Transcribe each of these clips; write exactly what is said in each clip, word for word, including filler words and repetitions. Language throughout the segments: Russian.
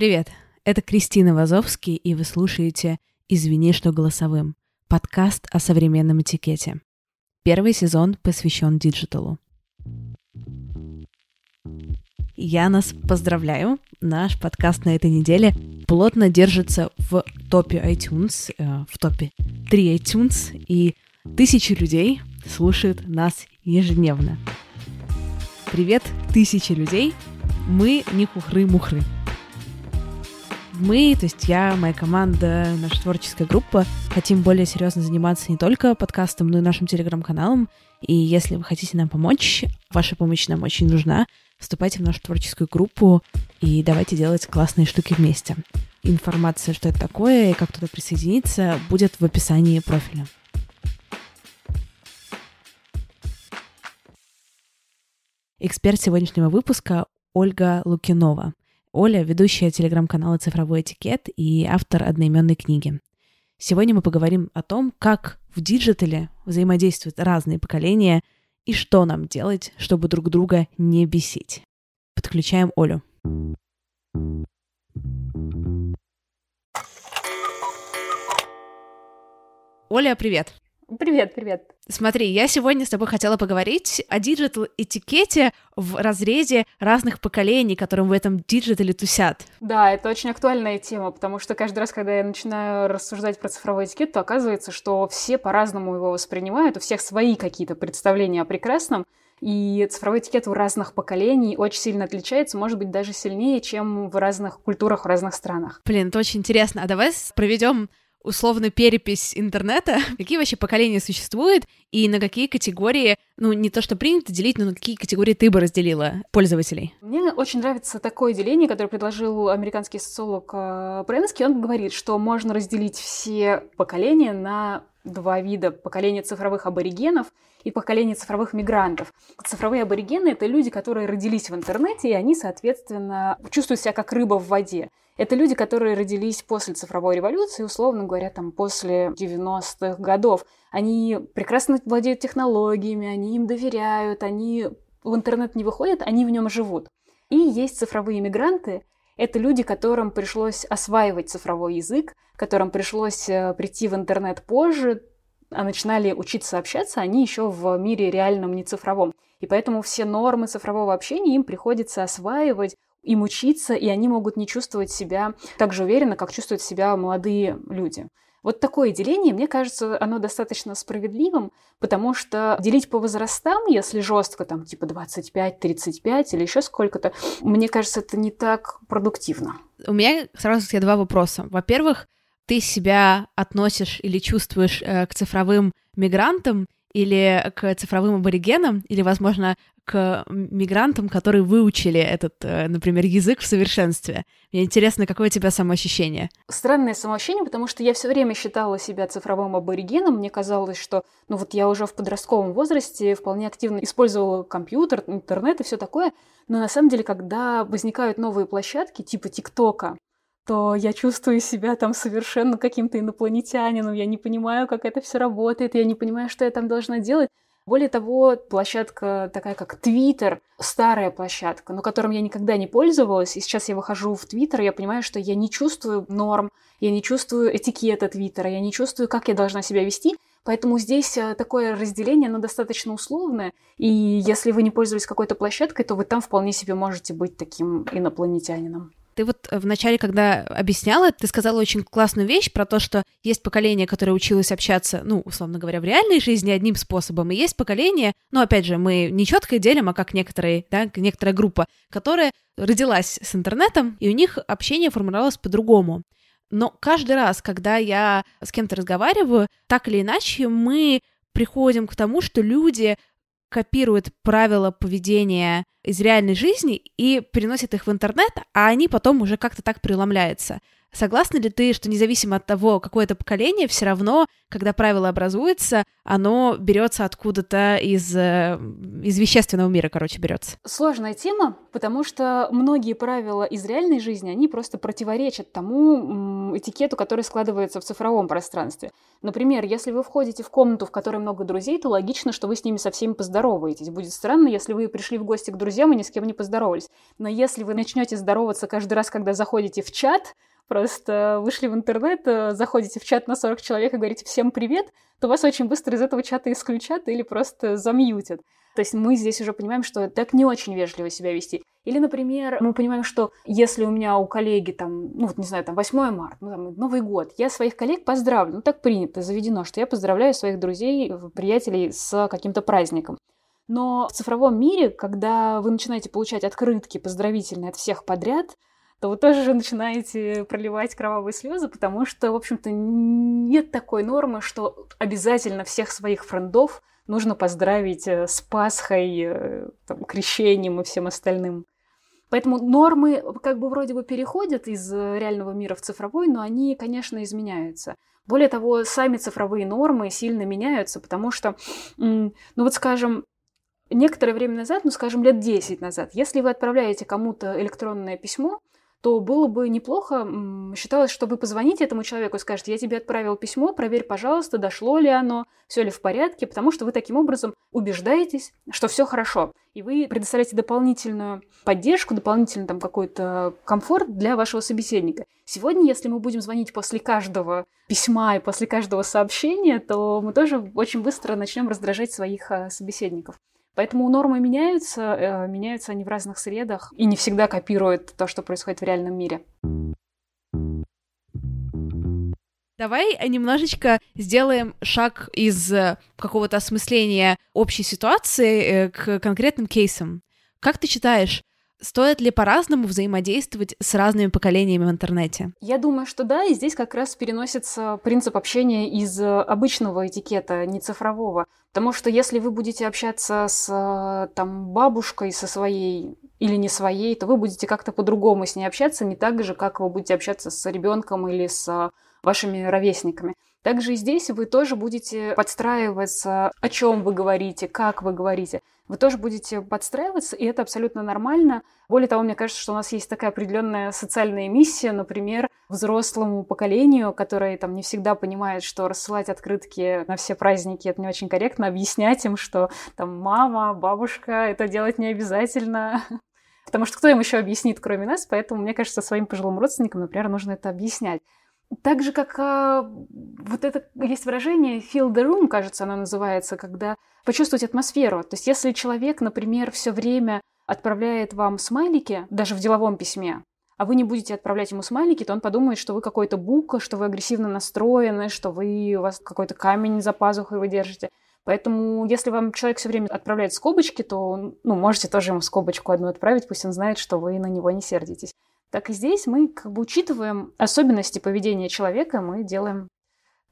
Привет, это Кристина Вазовский, и вы слушаете «Извини, что голосовым» — подкаст о современном этикете. Первый сезон посвящен диджиталу. Я нас поздравляю, наш подкаст на этой неделе плотно держится в топе iTunes, э, в топе три iTunes, и тысячи людей слушают нас ежедневно. Привет, тысячи людей, мы не хухры-мухры. Мы, то есть я, моя команда, наша творческая группа, хотим более серьезно заниматься не только подкастом, но и нашим телеграм-каналом. И если вы хотите нам помочь, ваша помощь нам очень нужна, вступайте в нашу творческую группу и давайте делать классные штуки вместе. Информация, что это такое и как туда присоединиться, будет в описании профиля. Эксперт сегодняшнего выпуска — Ольга Лукинова. Оля — ведущая телеграм-канала «Цифровой этикет» и автор одноименной книги. Сегодня мы поговорим о том, как в диджитале взаимодействуют разные поколения и что нам делать, чтобы друг друга не бесить. Подключаем Олю. Оля, привет! Привет, привет. Смотри, я сегодня с тобой хотела поговорить о диджитал-этикете в разрезе разных поколений, которым в этом диджитале тусят. Да, это очень актуальная тема, потому что каждый раз, когда я начинаю рассуждать про цифровой этикет, то оказывается, что все по-разному его воспринимают, у всех свои какие-то представления о прекрасном, и цифровой этикет у разных поколений очень сильно отличается, может быть, даже сильнее, чем в разных культурах, в разных странах. Блин, это очень интересно. А давай проведем условно перепись интернета, какие вообще поколения существуют и на какие категории, ну, не то что принято делить, но на какие категории ты бы разделила пользователей? Мне очень нравится такое деление, которое предложил американский социолог Брэнский. Он говорит, что можно разделить все поколения на два вида. Поколение цифровых аборигенов и поколение цифровых мигрантов. Цифровые аборигены — это люди, которые родились в интернете, и они, соответственно, чувствуют себя как рыба в воде. Это люди, которые родились после цифровой революции, условно говоря, там, после девяностых годов. Они прекрасно владеют технологиями, они им доверяют, они в интернет не выходят, они в нем живут. И есть цифровые мигранты. Это люди, которым пришлось осваивать цифровой язык, которым пришлось прийти в интернет позже, а начинали учиться общаться они еще в мире реальном, не цифровом. И поэтому все нормы цифрового общения им приходится осваивать, им учиться, и они могут не чувствовать себя так же уверенно, как чувствуют себя молодые люди. Вот такое деление, мне кажется, оно достаточно справедливым, потому что делить по возрастам, если жестко, там, типа двадцать пять, тридцать пять или еще сколько-то, мне кажется, это не так продуктивно. У меня сразу к тебе два вопроса. Во-первых, ты себя относишь или чувствуешь э, к цифровым мигрантам или к цифровым аборигенам, или, возможно, к мигрантам, которые выучили этот, например, язык в совершенстве. Мне интересно, какое у тебя самоощущение? Странное самоощущение, потому что я все время считала себя цифровым аборигеном. Мне казалось, что ну вот я уже в подростковом возрасте вполне активно использовала компьютер, интернет и все такое. Но на самом деле, когда возникают новые площадки типа ТикТока, то я чувствую себя там совершенно каким-то инопланетянином, я не понимаю, как это все работает, я не понимаю, что я там должна делать. Более того, площадка такая, как Twitter, старая площадка, но которым я никогда не пользовалась, и сейчас я выхожу в Twitter, я понимаю, что я не чувствую норм, я не чувствую этикета Твиттера, я не чувствую, как я должна себя вести, поэтому здесь такое разделение, оно достаточно условное, и если вы не пользовались какой-то площадкой, то вы там вполне себе можете быть таким инопланетянином. Ты вот вначале, когда объясняла, ты сказала очень классную вещь про то, что есть поколение, которое училось общаться, ну, условно говоря, в реальной жизни одним способом, и есть поколение, ну, опять же, мы не четко делим, а как некоторые, да, некоторая группа, которая родилась с интернетом, и у них общение формировалось по-другому. Но каждый раз, когда я с кем-то разговариваю, так или иначе мы приходим к тому, что люди копируют правила поведения из реальной жизни и переносят их в интернет, а они потом уже как-то так преломляются. Согласна ли ты, что независимо от того, какое это поколение, все равно, когда правило образуется, оно берется откуда-то из, из вещественного мира, короче, берется? Сложная тема, потому что многие правила из реальной жизни, они просто противоречат тому этикету, который складывается в цифровом пространстве. Например, если вы входите в комнату, в которой много друзей, то логично, что вы с ними со всеми поздороваетесь. Будет странно, если вы пришли в гости к друзьям и ни с кем не поздоровались. Но если вы начнете здороваться каждый раз, когда заходите в чат, просто вышли в интернет, заходите в чат на сорок человек и говорите «всем привет», то вас очень быстро из этого чата исключат или просто замьютят. То есть мы здесь уже понимаем, что так не очень вежливо себя вести. Или, например, мы понимаем, что если у меня у коллеги, там, ну вот не знаю, там восьмое марта, ну, там, Новый год, я своих коллег поздравлю. Ну так принято, заведено, что я поздравляю своих друзей, приятелей с каким-то праздником. Но в цифровом мире, когда вы начинаете получать открытки поздравительные от всех подряд, то вы тоже же начинаете проливать кровавые слезы, потому что, в общем-то, нет такой нормы, что обязательно всех своих френдов нужно поздравить с Пасхой, там, крещением и всем остальным. Поэтому нормы как бы вроде бы переходят из реального мира в цифровой, но они, конечно, изменяются. Более того, сами цифровые нормы сильно меняются, потому что, ну вот скажем, некоторое время назад, ну скажем, лет десять назад, если вы отправляете кому-то электронное письмо, то было бы неплохо, считалось, что вы позвоните этому человеку и скажете: я тебе отправил письмо, проверь, пожалуйста, дошло ли оно, все ли в порядке, потому что вы таким образом убеждаетесь, что все хорошо, и вы предоставляете дополнительную поддержку, дополнительный там какой-то комфорт для вашего собеседника. Сегодня, если мы будем звонить после каждого письма и после каждого сообщения, то мы тоже очень быстро начнем раздражать своих собеседников. Поэтому нормы меняются, меняются они в разных средах и не всегда копируют то, что происходит в реальном мире. Давай немножечко сделаем шаг из какого-то осмысления общей ситуации к конкретным кейсам. Как ты считаешь, стоит ли по-разному взаимодействовать с разными поколениями в интернете? Я думаю, что да, и здесь как раз переносится принцип общения из обычного этикета, не цифрового. Потому что если вы будете общаться с там, бабушкой со своей или не своей, то вы будете как-то по-другому с ней общаться, не так же, как вы будете общаться с ребенком или с вашими ровесниками. Также и здесь вы тоже будете подстраиваться, о чем вы говорите, как вы говорите. Вы тоже будете подстраиваться, и это абсолютно нормально. Более того, мне кажется, что у нас есть такая определенная социальная миссия, например, взрослому поколению, которое там не всегда понимает, что рассылать открытки на все праздники — это не очень корректно, объяснять им, что там мама, бабушка, это делать не обязательно. Потому что кто им еще объяснит, кроме нас? Поэтому, мне кажется, своим пожилым родственникам, например, нужно это объяснять. Так же, как а, вот это есть выражение «feel the room», кажется, оно называется, когда почувствовать атмосферу. То есть если человек, например, все время отправляет вам смайлики, даже в деловом письме, а вы не будете отправлять ему смайлики, то он подумает, что вы какой-то бука, что вы агрессивно настроены, что вы, у вас какой-то камень за пазухой вы держите. Поэтому если вам человек все время отправляет скобочки, то ну, можете тоже ему скобочку одну отправить, пусть он знает, что вы на него не сердитесь. Так и здесь мы как бы учитываем особенности поведения человека, мы делаем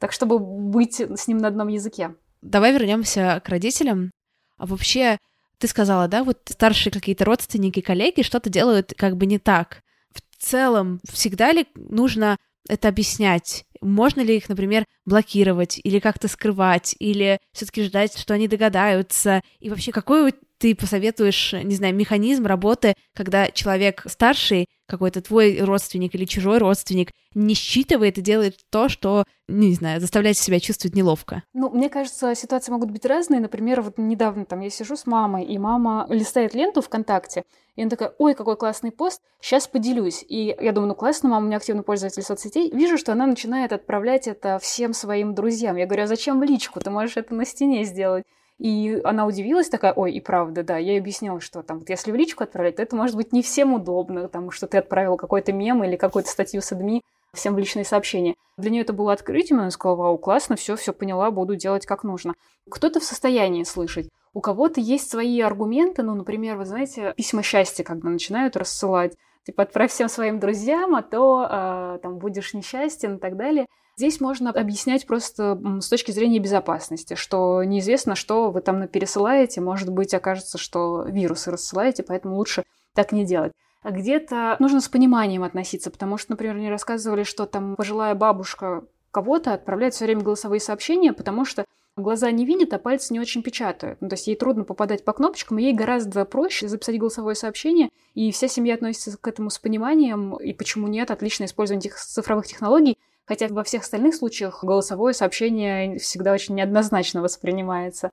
так, чтобы быть с ним на одном языке. Давай вернемся к родителям. А вообще, ты сказала, да, вот старшие какие-то родственники, коллеги что-то делают как бы не так. В целом, всегда ли нужно это объяснять? Можно ли их, например, блокировать или как-то скрывать, или все-таки ждать, что они догадаются? И вообще, какой ты посоветуешь, не знаю, механизм работы, когда человек старший, какой-то твой родственник или чужой родственник, не считывает и делает то, что, не знаю, заставляет себя чувствовать неловко? Ну, мне кажется, ситуации могут быть разные. Например, вот недавно там я сижу с мамой, и мама листает ленту ВКонтакте, и она такая: ой, какой классный пост, сейчас поделюсь. И я думаю, ну классно, мама у меня активный пользователь соцсетей. Вижу, что она начинает отправлять это всем своим друзьям. Я говорю: а зачем в личку? Ты можешь это на стене сделать. И она удивилась такая, ой, и правда, да. Я ей объясняла, что там, вот если в личку отправлять, то это может быть не всем удобно, потому что ты отправил какой-то мем или какую-то статью с адми всем в личные сообщения. Для нее это было открытием, она сказала, вау, классно, все, все поняла, буду делать как нужно. Кто-то в состоянии слышать, у кого-то есть свои аргументы, ну, например, вы знаете, письма счастья, когда начинают рассылать, типа, отправь всем своим друзьям, а то а, там будешь несчастен и так далее. Здесь можно объяснять просто с точки зрения безопасности, что неизвестно, что вы там пересылаете, может быть, окажется, что вирусы рассылаете, поэтому лучше так не делать. А где-то нужно с пониманием относиться, потому что, например, мне рассказывали, что там пожилая бабушка кого-то отправляет все время голосовые сообщения, потому что глаза не видят, а пальцы не очень печатают. Ну, то есть ей трудно попадать по кнопочкам, ей гораздо проще записать голосовое сообщение, и вся семья относится к этому с пониманием, и почему нет, отличное использование тех, цифровых технологий. Хотя во всех остальных случаях голосовое сообщение всегда очень неоднозначно воспринимается.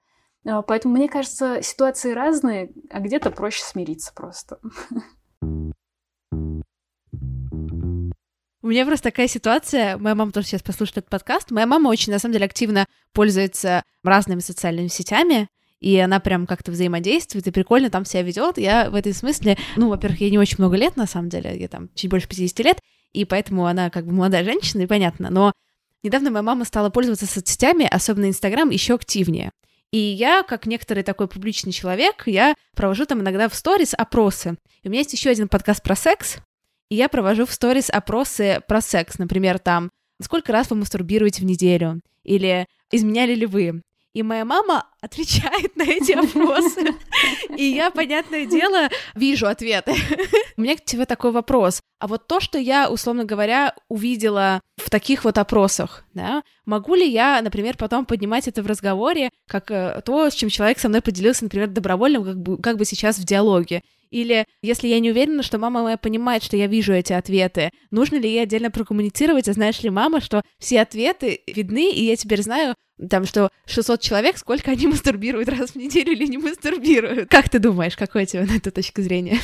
Поэтому, мне кажется, ситуации разные, а где-то проще смириться просто. У меня просто такая ситуация, моя мама тоже сейчас послушает этот подкаст, моя мама очень, на самом деле, активно пользуется разными социальными сетями, и она прям как-то взаимодействует, и прикольно там себя ведет. Я в этом смысле, ну, во-первых, ей не очень много лет, на самом деле, я там чуть больше пятьдесят лет, и поэтому она как бы молодая женщина, и понятно. Но недавно моя мама стала пользоваться соцсетями, особенно Инстаграм, еще активнее. И я, как некоторый такой публичный человек, я провожу там иногда в сторис опросы. И у меня есть еще один подкаст про секс, и я провожу в сторис опросы про секс. Например, там, сколько раз вы мастурбируете в неделю, или изменяли ли вы. И моя мама отвечает на эти опросы. И я, понятное дело, вижу ответы. У меня к тебе такой вопрос. А вот то, что я, условно говоря, увидела в таких вот опросах, да, могу ли я, например, потом поднимать это в разговоре, как то, с чем человек со мной поделился, например, добровольно, как бы, как бы сейчас в диалоге? Или если я не уверена, что мама моя понимает, что я вижу эти ответы, нужно ли ей отдельно прокоммуницировать, а знаешь ли, мама, что все ответы видны, и я теперь знаю, там, что шестьсот человек, сколько они мастурбируют раз в неделю или не мастурбируют. Как ты думаешь, какая у тебя на эту точку зрения?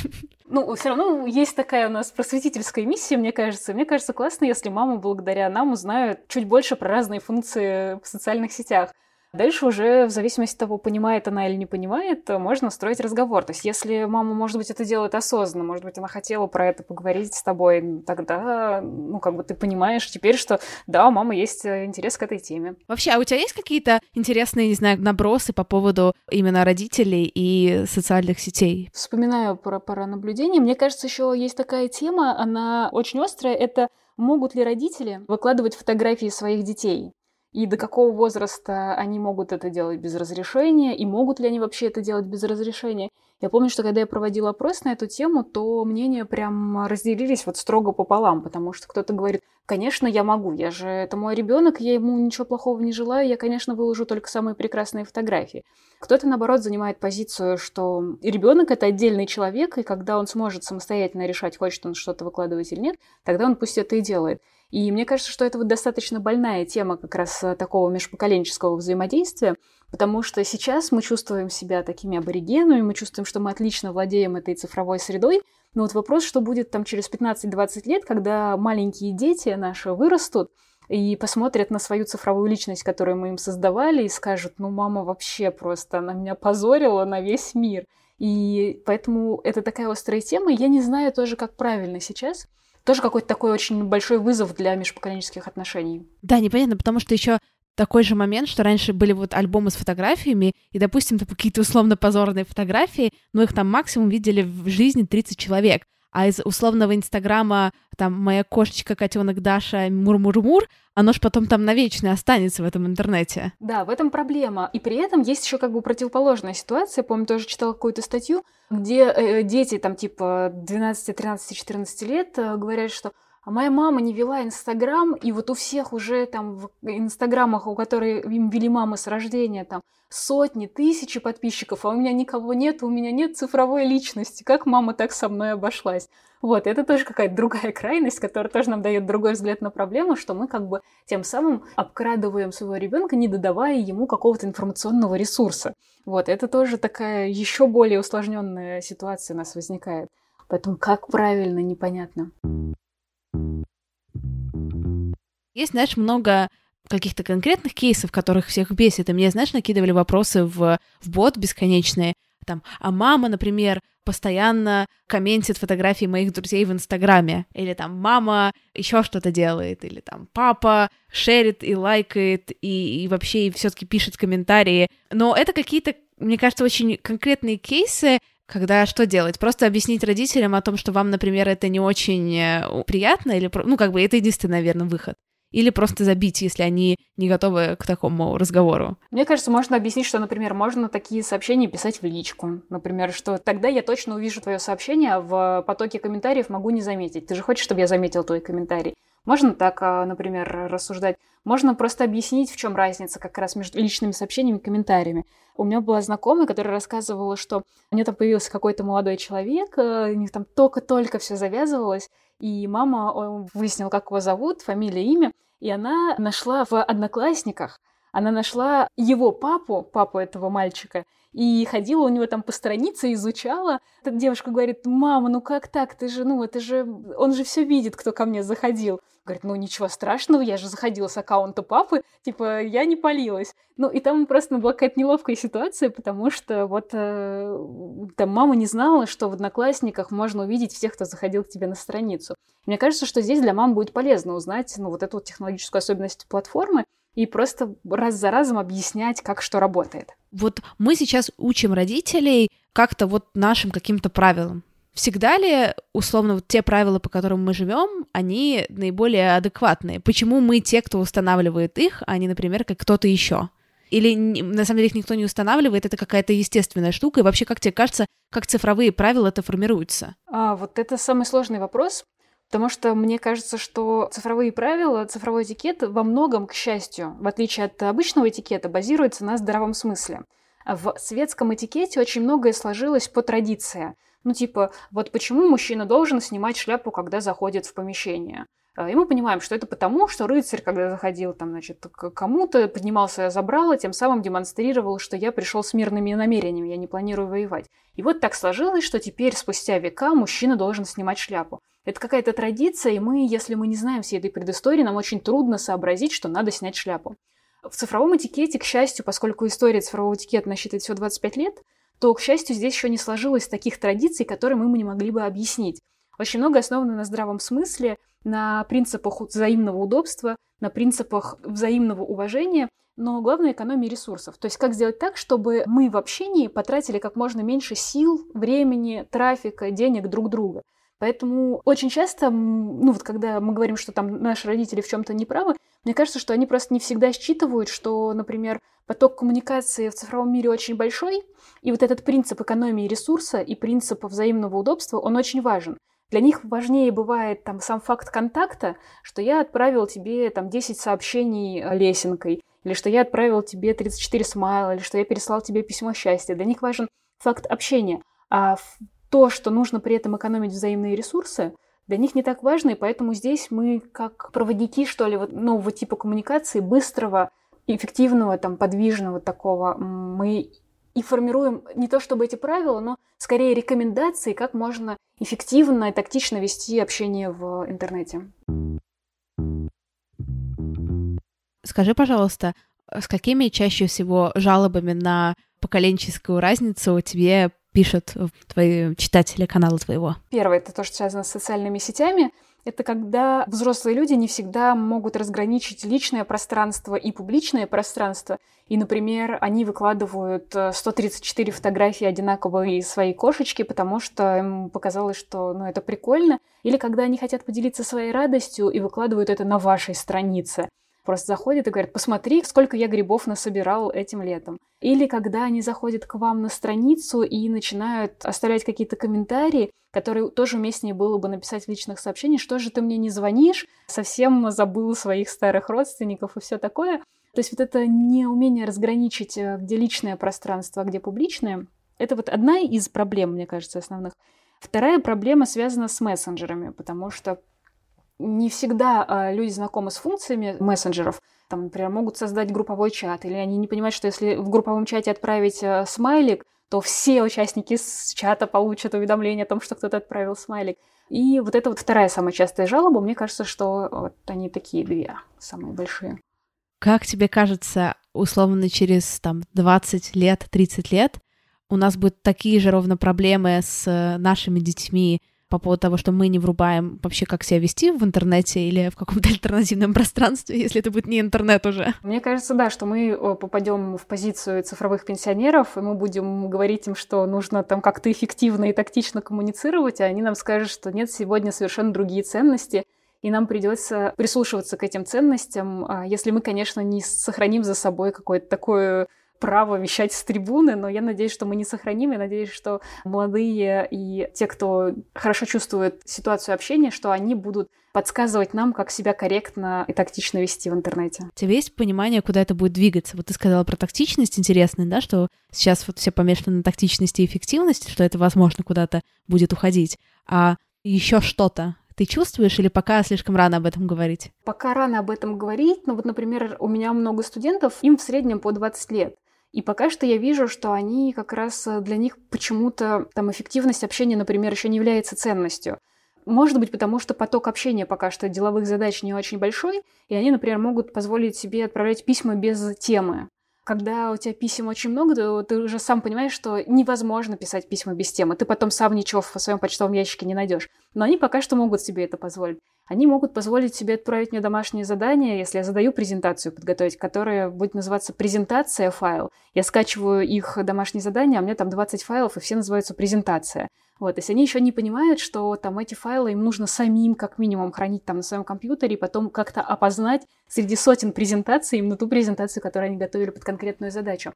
Ну, все равно есть такая у нас просветительская миссия, мне кажется. Мне кажется, классно, если мама благодаря нам узнает чуть больше про разные функции в социальных сетях. Дальше уже в зависимости от того, понимает она или не понимает, можно строить разговор. То есть если мама, может быть, это делает осознанно, может быть, она хотела про это поговорить с тобой, тогда, ну, как бы ты понимаешь теперь, что да, у мамы есть интерес к этой теме. Вообще, а у тебя есть какие-то интересные, не знаю, набросы по поводу именно родителей и социальных сетей? Вспоминаю про, про наблюдение. Мне кажется, еще есть такая тема, она очень острая, это могут ли родители выкладывать фотографии своих детей? И до какого возраста они могут это делать без разрешения, и могут ли они вообще это делать без разрешения. Я помню, что когда я проводила опрос на эту тему, то мнения прям разделились вот строго пополам, потому что кто-то говорит, конечно, я могу, я же, это мой ребенок, я ему ничего плохого не желаю, я, конечно, выложу только самые прекрасные фотографии. Кто-то, наоборот, занимает позицию, что ребенок — это отдельный человек, и когда он сможет самостоятельно решать, хочет он что-то выкладывать или нет, тогда он пусть это и делает. И мне кажется, что это вот достаточно больная тема как раз такого межпоколенческого взаимодействия, потому что сейчас мы чувствуем себя такими аборигенами, мы чувствуем, что мы отлично владеем этой цифровой средой, но вот вопрос, что будет там через пятнадцать-двадцать лет, когда маленькие дети наши вырастут и посмотрят на свою цифровую личность, которую мы им создавали, и скажут, ну, мама вообще просто, она меня позорила на весь мир. И поэтому это такая острая тема, я не знаю тоже, как правильно сейчас. Тоже какой-то такой очень большой вызов для межпоколенческих отношений. Да, непонятно, потому что еще такой же момент, что раньше были вот альбомы с фотографиями, и, допустим, там какие-то условно позорные фотографии, но их там максимум видели в жизни тридцать человек. А из условного Инстаграма там моя кошечка, котенок Даша, мур-мур-мур, оно ж потом там навечно останется в этом интернете. Да, в этом проблема. И при этом есть еще как бы противоположная ситуация. Я помню, тоже читала какую-то статью, где э, дети там типа двенадцать, тринадцать, четырнадцать лет э, говорят, что а моя мама не вела Инстаграм, и вот у всех уже там в Инстаграмах, у которых им вели мамы с рождения, там сотни, тысячи подписчиков, а у меня никого нет, у меня нет цифровой личности. Как мама так со мной обошлась? Вот, это тоже какая-то другая крайность, которая тоже нам дает другой взгляд на проблему, что мы как бы тем самым обкрадываем своего ребенка, не додавая ему какого-то информационного ресурса. Вот, это тоже такая еще более усложненная ситуация у нас возникает. Поэтому как правильно, непонятно. Есть, знаешь, много каких-то конкретных кейсов, которых всех бесит. И мне, знаешь, накидывали вопросы в, в бот бесконечные. Там, а мама, например, постоянно комментит фотографии моих друзей в Инстаграме, или там мама еще что-то делает, или там папа шерит и лайкает, и, и вообще все-таки пишет комментарии. Но это какие-то, мне кажется, очень конкретные кейсы, когда что делать? Просто объяснить родителям о том, что вам, например, это не очень приятно, или, ну, как бы это единственный, наверное, выход. Или просто забить, если они не готовы к такому разговору? Мне кажется, можно объяснить, что, например, можно такие сообщения писать в личку. Например, что тогда я точно увижу твое сообщение, а в потоке комментариев могу не заметить. Ты же хочешь, чтобы я заметил твой комментарий? Можно так, например, рассуждать. Можно просто объяснить, в чем разница как раз между личными сообщениями и комментариями. У меня была знакомая, которая рассказывала, что у нее там появился какой-то молодой человек, у них там только-только все завязывалось, и мама выяснила, как его зовут, фамилия, имя, и она нашла в Одноклассниках, она нашла его папу, папу этого мальчика, и ходила у него там по странице, изучала. Эта девушка говорит: мама, ну как так, ты же, ну это же, он же все видит, кто ко мне заходил. Говорит, ну ничего страшного, я же заходила с аккаунта папы, типа я не палилась. Ну и там просто была какая-то неловкая ситуация, потому что вот э, там мама не знала, что в Одноклассниках можно увидеть всех, кто заходил к тебе на страницу. Мне кажется, что здесь для мам будет полезно узнать, ну вот эту вот технологическую особенность платформы, и просто раз за разом объяснять, как что работает. Вот мы сейчас учим родителей как-то вот нашим каким-то правилам. Всегда ли, условно, вот те правила, по которым мы живем, они наиболее адекватные? Почему мы те, кто устанавливает их, а не, например, как кто-то еще? Или на самом деле их никто не устанавливает, это какая-то естественная штука? И вообще, как тебе кажется, как цифровые правила-то формируются? А, вот это самый сложный вопрос. Потому что мне кажется, что цифровые правила, цифровой этикет во многом, к счастью, в отличие от обычного этикета, базируется на здравом смысле. В светском этикете очень многое сложилось по традиции. Ну типа, вот почему мужчина должен снимать шляпу, когда заходит в помещение? И мы понимаем, что это потому, что рыцарь, когда заходил там, значит, к кому-то, поднимался за брало, тем самым демонстрировал, что я пришел с мирными намерениями, я не планирую воевать. И вот так сложилось, что теперь, спустя века, мужчина должен снимать шляпу. Это какая-то традиция, и мы, если мы не знаем всей этой предыстории, нам очень трудно сообразить, что надо снять шляпу. В цифровом этикете, к счастью, поскольку история цифрового этикета насчитывает всего двадцать пять лет, то, к счастью, здесь еще не сложилось таких традиций, которые мы не могли бы объяснить. Очень много основано на здравом смысле, на принципах взаимного удобства, на принципах взаимного уважения, но главное — экономия ресурсов. То есть как сделать так, чтобы мы в общении потратили как можно меньше сил, времени, трафика, денег друг друга. Поэтому очень часто, ну вот когда мы говорим, что там наши родители в чем-то неправы, мне кажется, что они просто не всегда считывают, что, например, поток коммуникации в цифровом мире очень большой, и вот этот принцип экономии ресурса и принцип взаимного удобства, он очень важен. Для них важнее бывает там сам факт контакта, что я отправил тебе там десять сообщений лесенкой, или что я отправил тебе тридцать четыре смайла, или что я переслал тебе письмо счастья. Для них важен факт общения. А то, что нужно при этом экономить взаимные ресурсы, для них не так важно, и поэтому здесь мы как проводники, что ли, вот нового типа коммуникации, быстрого, эффективного, там, подвижного такого, мы и формируем не то чтобы эти правила, но скорее рекомендации, как можно эффективно и тактично вести общение в интернете. Скажи, пожалуйста, с какими чаще всего жалобами на поколенческую разницу тебе пишут твои читатели канала твоего? Первое — это то, что связано с социальными сетями. Это когда взрослые люди не всегда могут разграничить личное пространство и публичное пространство. И, например, они выкладывают сто тридцать четыре фотографии одинаковые своей кошечки, потому что им показалось, что ну, это прикольно. Или когда они хотят поделиться своей радостью и выкладывают это на вашей странице. Просто заходят и говорят: посмотри, сколько я грибов насобирал этим летом. Или когда они заходят к вам на страницу и начинают оставлять какие-то комментарии, которые тоже уместнее было бы написать в личных сообщениях: что же ты мне не звонишь, совсем забыл своих старых родственников и все такое. То есть вот это неумение разграничить, где личное пространство, а где публичное, это вот одна из проблем, мне кажется, основных. Вторая проблема связана с мессенджерами, потому что не всегда люди знакомы с функциями мессенджеров. Там, например, могут создать групповой чат, или они не понимают, что если в групповом чате отправить смайлик, то все участники с чата получат уведомление о том, что кто-то отправил смайлик. И вот это вот вторая самая частая жалоба. Мне кажется, что вот они такие две самые большие. Как тебе кажется, условно через там, двадцать лет, тридцать лет у нас будут такие же ровно проблемы с нашими детьми по поводу того, что мы не врубаем вообще, как себя вести в интернете или в каком-то альтернативном пространстве, если это будет не интернет уже? Мне кажется, да, что мы попадем в позицию цифровых пенсионеров, и мы будем говорить им, что нужно там как-то эффективно и тактично коммуницировать, а они нам скажут, что нет, сегодня совершенно другие ценности, и нам придется прислушиваться к этим ценностям, если мы, конечно, не сохраним за собой какое-то такое право вещать с трибуны, но я надеюсь, что мы не сохраним, я надеюсь, что молодые и те, кто хорошо чувствует ситуацию общения, что они будут подсказывать нам, как себя корректно и тактично вести в интернете. У тебя есть понимание, куда это будет двигаться? Вот ты сказала про тактичность, интересно, да, что сейчас вот все помешаны на тактичности и эффективности, что это, возможно, куда-то будет уходить, а еще что-то ты чувствуешь или пока слишком рано об этом говорить? Пока рано об этом говорить, но вот, например, у меня много студентов, им в среднем по двадцать лет. И пока что я вижу, что они как раз для них почему-то там эффективность общения, например, еще не является ценностью. Может быть, потому что поток общения пока что деловых задач не очень большой, и они, например, могут позволить себе отправлять письма без темы. Когда у тебя писем очень много, то ты уже сам понимаешь, что невозможно писать письма без темы. Ты потом сам ничего в своем почтовом ящике не найдешь. Но они пока что могут себе это позволить. Они могут позволить себе отправить мне домашние задания, если я задаю презентацию подготовить, которая будет называться «презентация файл». Я скачиваю их домашние задания, а у меня там двадцать файлов, и все называются «презентация». Вот, то есть они еще не понимают, что там эти файлы им нужно самим как минимум хранить там на своем компьютере и потом как-то опознать среди сотен презентаций именно ту презентацию, которую они готовили под конкретную задачу.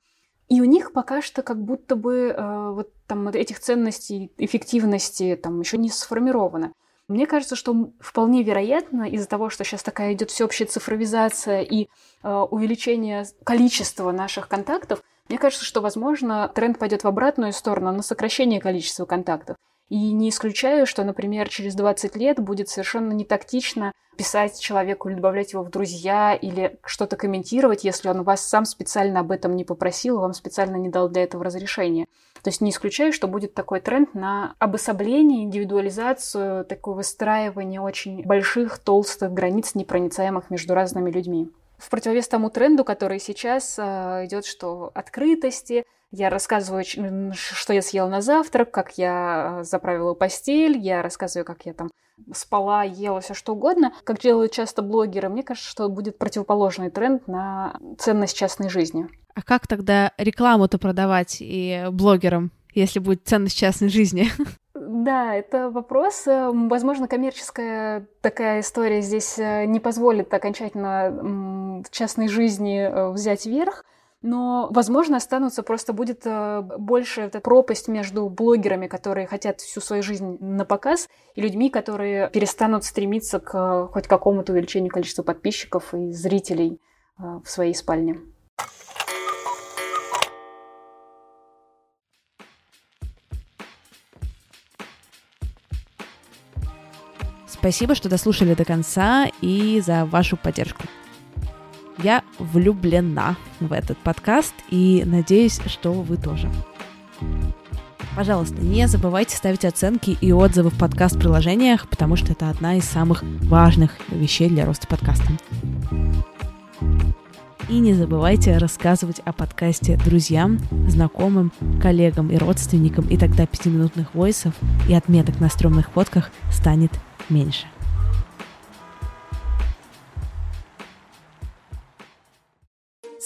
И у них пока что как будто бы э, вот там этих ценностей, эффективности там еще не сформировано. Мне кажется, что вполне вероятно, из-за того, что сейчас такая идет всеобщая цифровизация и э, увеличение количества наших контактов, мне кажется, что, возможно, тренд пойдет в обратную сторону, на сокращение количества контактов. И не исключаю, что, например, через двадцать лет будет совершенно нетактично писать человеку или добавлять его в друзья, или что-то комментировать, если он вас сам специально об этом не попросил, вам специально не дал для этого разрешения. То есть не исключаю, что будет такой тренд на обособление, индивидуализацию, такое выстраивание очень больших, толстых границ, непроницаемых между разными людьми. В противовес тому тренду, который сейчас э, идет, что открытости, я рассказываю, что я съела на завтрак, как я заправила постель, я рассказываю, как я там спала, ела, все что угодно, как делают часто блогеры. Мне кажется, что будет противоположный тренд на ценность частной жизни. А как тогда рекламу-то продавать и блогерам, если будет ценность частной жизни? Да, это вопрос. Возможно, коммерческая такая история здесь не позволит окончательно в частной жизни взять верх, но, возможно, останутся, просто будет больше эта пропасть между блогерами, которые хотят всю свою жизнь на показ, и людьми, которые перестанут стремиться к хоть какому-то увеличению количества подписчиков и зрителей в своей спальне. Спасибо, что дослушали до конца и за вашу поддержку. Я влюблена в этот подкаст и надеюсь, что вы тоже. Пожалуйста, не забывайте ставить оценки и отзывы в подкаст-приложениях, потому что это одна из самых важных вещей для роста подкаста. И не забывайте рассказывать о подкасте друзьям, знакомым, коллегам и родственникам, и тогда пятиминутных войсов и отметок на стрёмных фотках станет меньше.